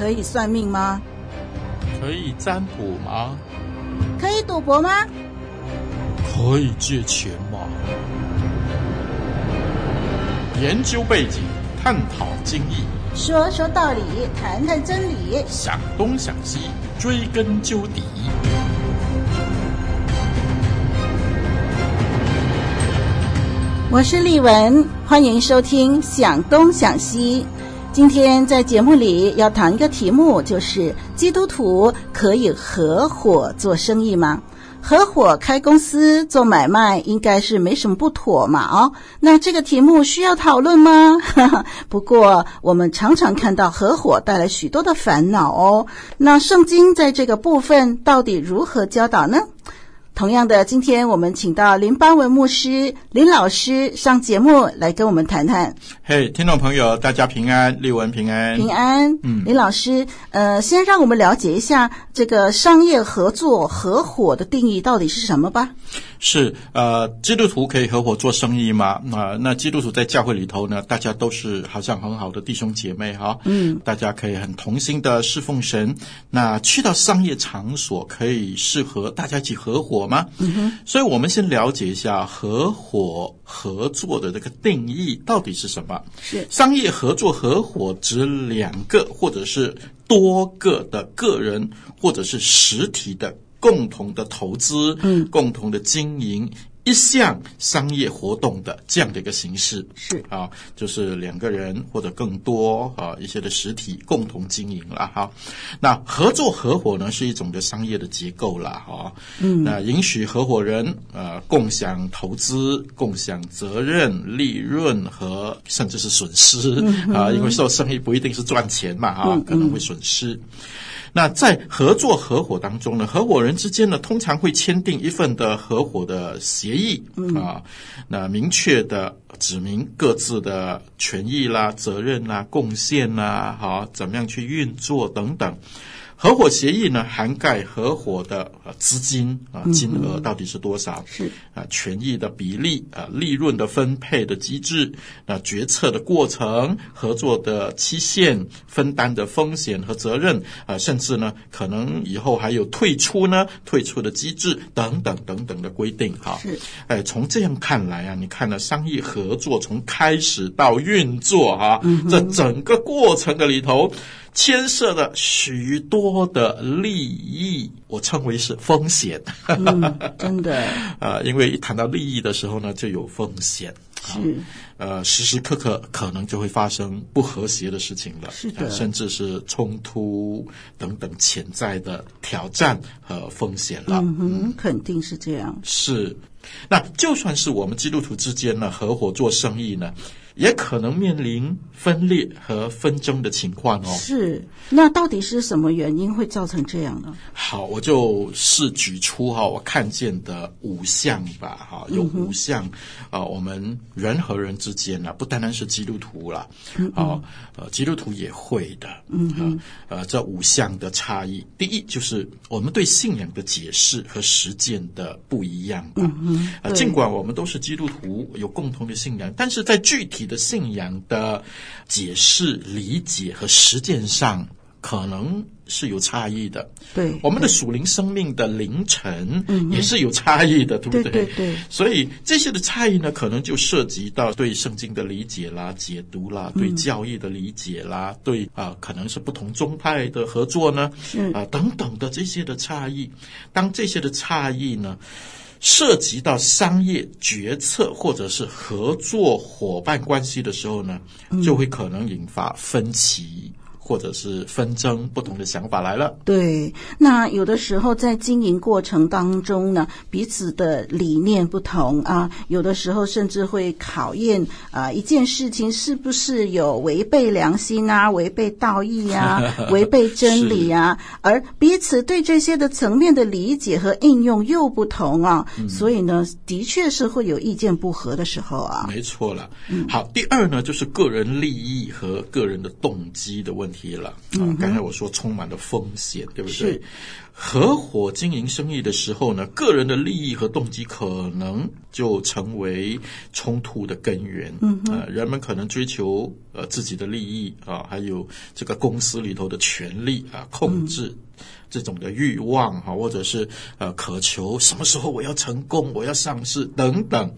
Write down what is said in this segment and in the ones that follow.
可以算命吗？可以占卜吗？可以赌博吗？可以借钱吗？研究背景，探讨经义，说道理，谈谈真理，想东想西，追根究底。我是丽文，欢迎收听想东想西。今天在节目里要谈一个题目，就是基督徒可以合伙做生意吗？合伙开公司做买卖应该是没什么不妥嘛那这个题目需要讨论吗？不过我们常常看到合伙带来许多的烦恼那圣经在这个部分到底如何教导呢？同样的，今天我们请到林邦文牧师、林老师上节目来跟我们谈谈。听众朋友，大家平安，立文平安。平安，林老师，先让我们了解一下这个商业合作、合伙的定义到底是什么吧。是，基督徒可以合伙做生意吗？那基督徒在教会里头呢，大家都是好像很好的弟兄姐妹大家可以很同心的侍奉神。那去到商业场所可以适合大家一起合伙吗？所以我们先了解一下合伙合作的这个定义到底是什么？是商业合作合伙指两个或者是多个的个人或者是实体的共同的投资，共同的经营一项商业活动的这样的一个形式。是就是两个人或者更多一些的实体共同经营了那合作合伙呢是一种的商业的结构了那允许合伙人共享投资、共享责任、利润和甚至是损失因为做生意不一定是赚钱嘛可能会损失。那在合作合伙当中呢，合伙人之间呢，通常会签订一份的合伙的协议那明确的指明各自的权益啦、责任啦、贡献啦，怎么样去运作等等。合伙协议呢，涵盖合伙的资金金额到底是多少，是权益的比例利润的分配的机制，决策的过程，合作的期限，分担的风险和责任甚至呢，可能以后还有退出的机制等等等等的规定从这样看来你看了商业合作从开始到运作这整个过程的里头。牵涉了许多的利益，我称为是风险。真的。因为一谈到利益的时候呢，就有风险。是。时时刻刻可能就会发生不和谐的事情了。是的。甚至是冲突等等潜在的挑战和风险了。肯定是这样。是。那就算是我们基督徒之间呢，合伙做生意呢，也可能面临分裂和纷争的情况是，那到底是什么原因会造成这样呢？好，我就试举出我看见的五项吧有五项我们人和人之间不单单是基督徒啦基督徒也会的这五项的差异。第一，就是我们对信仰的解释和实践的不一样吧尽管我们都是基督徒，有共同的信仰，但是在具体的信仰的解释、理解和实践上可能是有差异的。对，我们的属灵生命的凌晨也是有差异的，对不对？对对对。所以这些的差异呢，可能就涉及到对圣经的理解啦、解读啦，对教义的理解啦，对可能是不同宗派的合作呢，等等的这些的差异。当这些的差异呢，涉及到商业决策或者是合作伙伴关系的时候呢，就会可能引发分歧或者是纷争，不同的想法来了。对，那有的时候在经营过程当中呢，彼此的理念不同有的时候甚至会考验一件事情是不是有违背良心违背道义违背真理而彼此对这些的层面的理解和应用又不同所以呢，的确是会有意见不合的时候没错了。好，第二呢，就是个人利益和个人的动机的问题题了啊。刚才我说充满了风险，对不对？合伙经营生意的时候呢，个人的利益和动机可能就成为冲突的根源。人们可能追求自己的利益啊，还有这个公司里头的权力啊，控制。这种的欲望哈，或者是渴求什么时候我要成功，我要上市等等，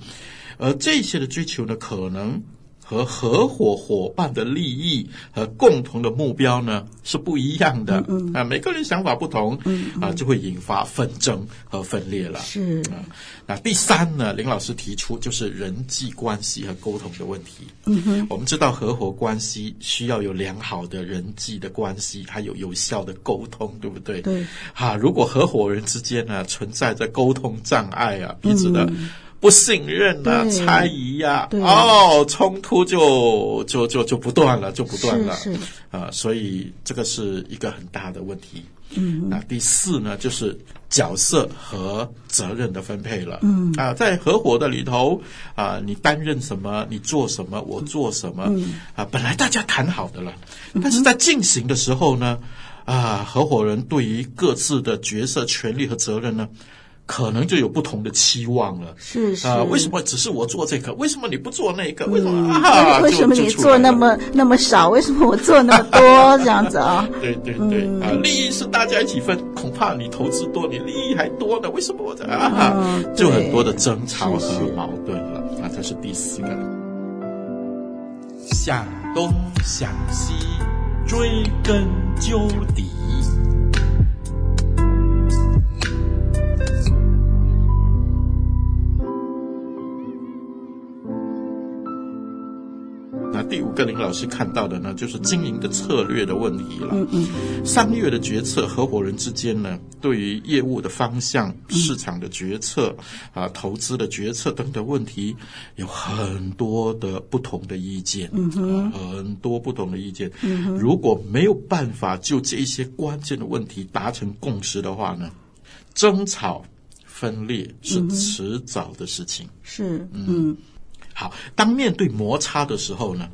而这些的追求呢，可能和合伙伙伴的利益和共同的目标呢是不一样的啊。每个人想法不同啊，就会引发纷争和分裂了。是啊，那第三呢，林老师提出就是人际关系和沟通的问题。我们知道合伙关系需要有良好的人际的关系，还有有效的沟通，对不对？对啊，如果合伙人之间呢存在着沟通障碍啊，彼此的不信任啊，猜疑啊，哦，冲突就不断了，所以这个是一个很大的问题。那第四呢，就是角色和责任的分配了。在合伙的里头啊，你担任什么，你做什么，我做什么啊，本来大家谈好的了，但是在进行的时候呢，啊，合伙人对于各自的角色、权利和责任呢，可能就有不同的期望了。为什么只是我做这个？为什么你不做那个？为什么你做那么少？为什么我做那么多？这样子啊？对，利益是大家一起分，恐怕你投资多，你利益还多呢，为什么我这就很多的争吵和矛盾了。那这是第四个。想东想西，追根究底。第五个林老师看到的呢，就是经营的策略的问题了。商业的决策，合伙人之间呢，对于业务的方向、市场的决策啊、投资的决策等等问题，有很多的不同的意见，很多不同的意见。如果没有办法就这一些关键的问题达成共识的话呢，争吵分裂是迟早的事情。好，当面对摩擦的时候呢，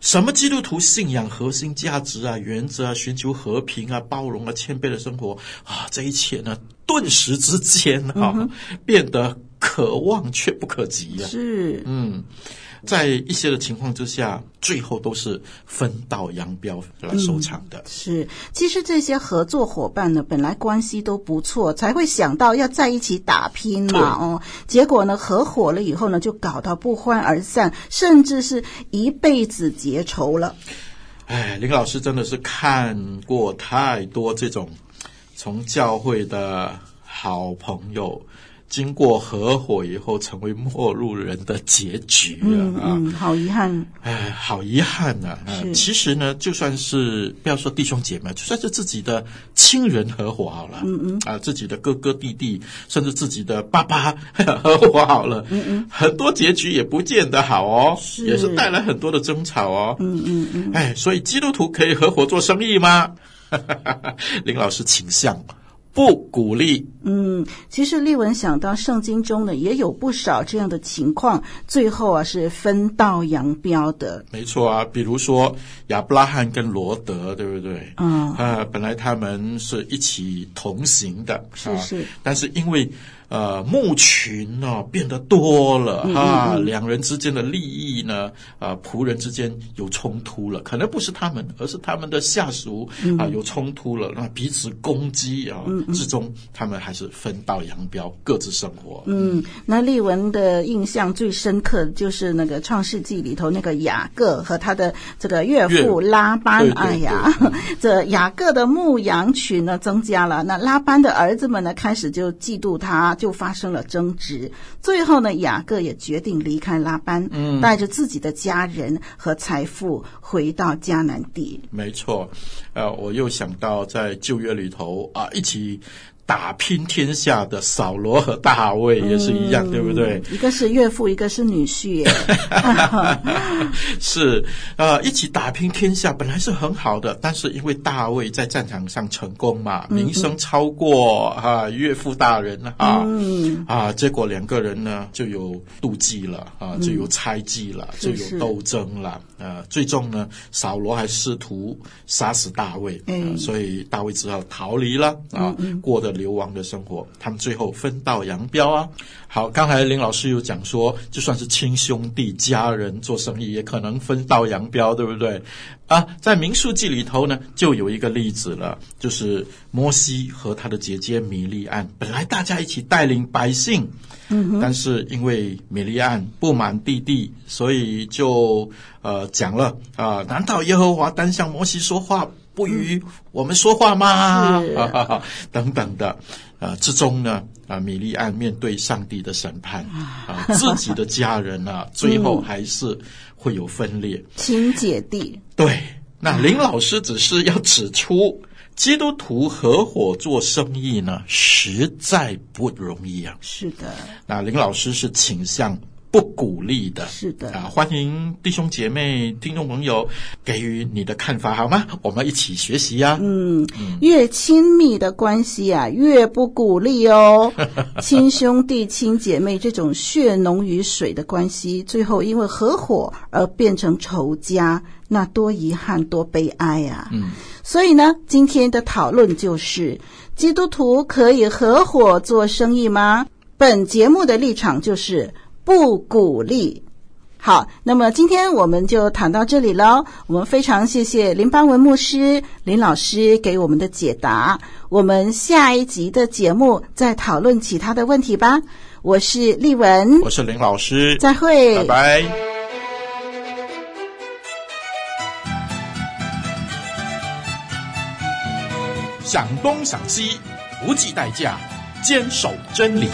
什么基督徒信仰核心价值啊、原则啊、寻求和平啊、包容啊、谦卑的生活啊，这一切呢，顿时之间变得可望却不可及啊。在一些的情况之下，最后都是分道扬镳来收场的。其实这些合作伙伴呢，本来关系都不错，才会想到要在一起打拼嘛。结果呢，合伙了以后呢，就搞到不欢而散，甚至是一辈子结仇了。林老师真的是看过太多这种从教会的好朋友，经过合伙以后成为陌路人的结局了啊！好遗憾，好遗憾啊！其实呢，就算是不要说弟兄姐妹，就算是自己的亲人合伙好了，自己的哥哥弟弟，甚至自己的爸爸合伙好了，很多结局也不见得好哦，也是带来很多的争吵哦。所以基督徒可以合伙做生意吗？林老师倾向不鼓励。其实立文想到圣经中呢，也有不少这样的情况，最后啊是分道扬镳的。没错啊，比如说亚伯拉罕跟罗德，对不对？本来他们是一起同行的，但是因为牧群呢变得多了两人之间的利益呢，仆人之间有冲突了，可能不是他们，而是他们的下属有冲突了，那彼此攻击啊，最终他们还是分道扬镳，各自生活。那立文的印象最深刻就是那个《创世纪》里头那个雅各和他的这个岳父拉班。这雅各的牧羊群呢增加了，那拉班的儿子们呢开始就嫉妒他。就发生了争执，最后呢，雅各也决定离开拉班，带着自己的家人和财富回到迦南地。没错，我又想到在旧约里头啊，一起打拼天下的扫罗和大卫也是一样，对不对？一个是岳父，一个是女婿是一起打拼天下本来是很好的，但是因为大卫在战场上成功嘛，名声超过岳父大人结果两个人呢就有妒忌了就有猜忌了就有斗争了最终呢扫罗还试图杀死大卫所以大卫只好逃离了过的流亡的生活，他们最后分道扬镳啊。好，刚才林老师有讲说，就算是亲兄弟、家人做生意，也可能分道扬镳，对不对？啊，在民数记里头呢，就有一个例子了，就是摩西和他的姐姐米利暗，本来大家一起带领百姓，但是因为米利暗不满弟弟，所以就讲了难道耶和华单向摩西说话？不与我们说话吗？等等的，之中呢，米利暗面对上帝的审判，自己的家人啊，最后还是会有分裂，亲姐弟。对，那林老师只是要指出，基督徒合伙做生意呢，实在不容易啊。是的，那林老师是倾向不鼓励的，是的欢迎弟兄姐妹听众朋友给予你的看法好吗？我们一起学习啊。越亲密的关系啊越不鼓励哦亲兄弟亲姐妹这种血浓于水的关系，最后因为合伙而变成仇家，那多遗憾多悲哀啊。所以呢今天的讨论就是基督徒可以合伙做生意吗？本节目的立场就是不鼓励。好，那么今天我们就谈到这里咯。我们非常谢谢林邦文牧师、林老师给我们的解答。我们下一集的节目再讨论其他的问题吧。我是丽文，我是林老师，再会，拜拜。想东想西，不计代价，坚守真理。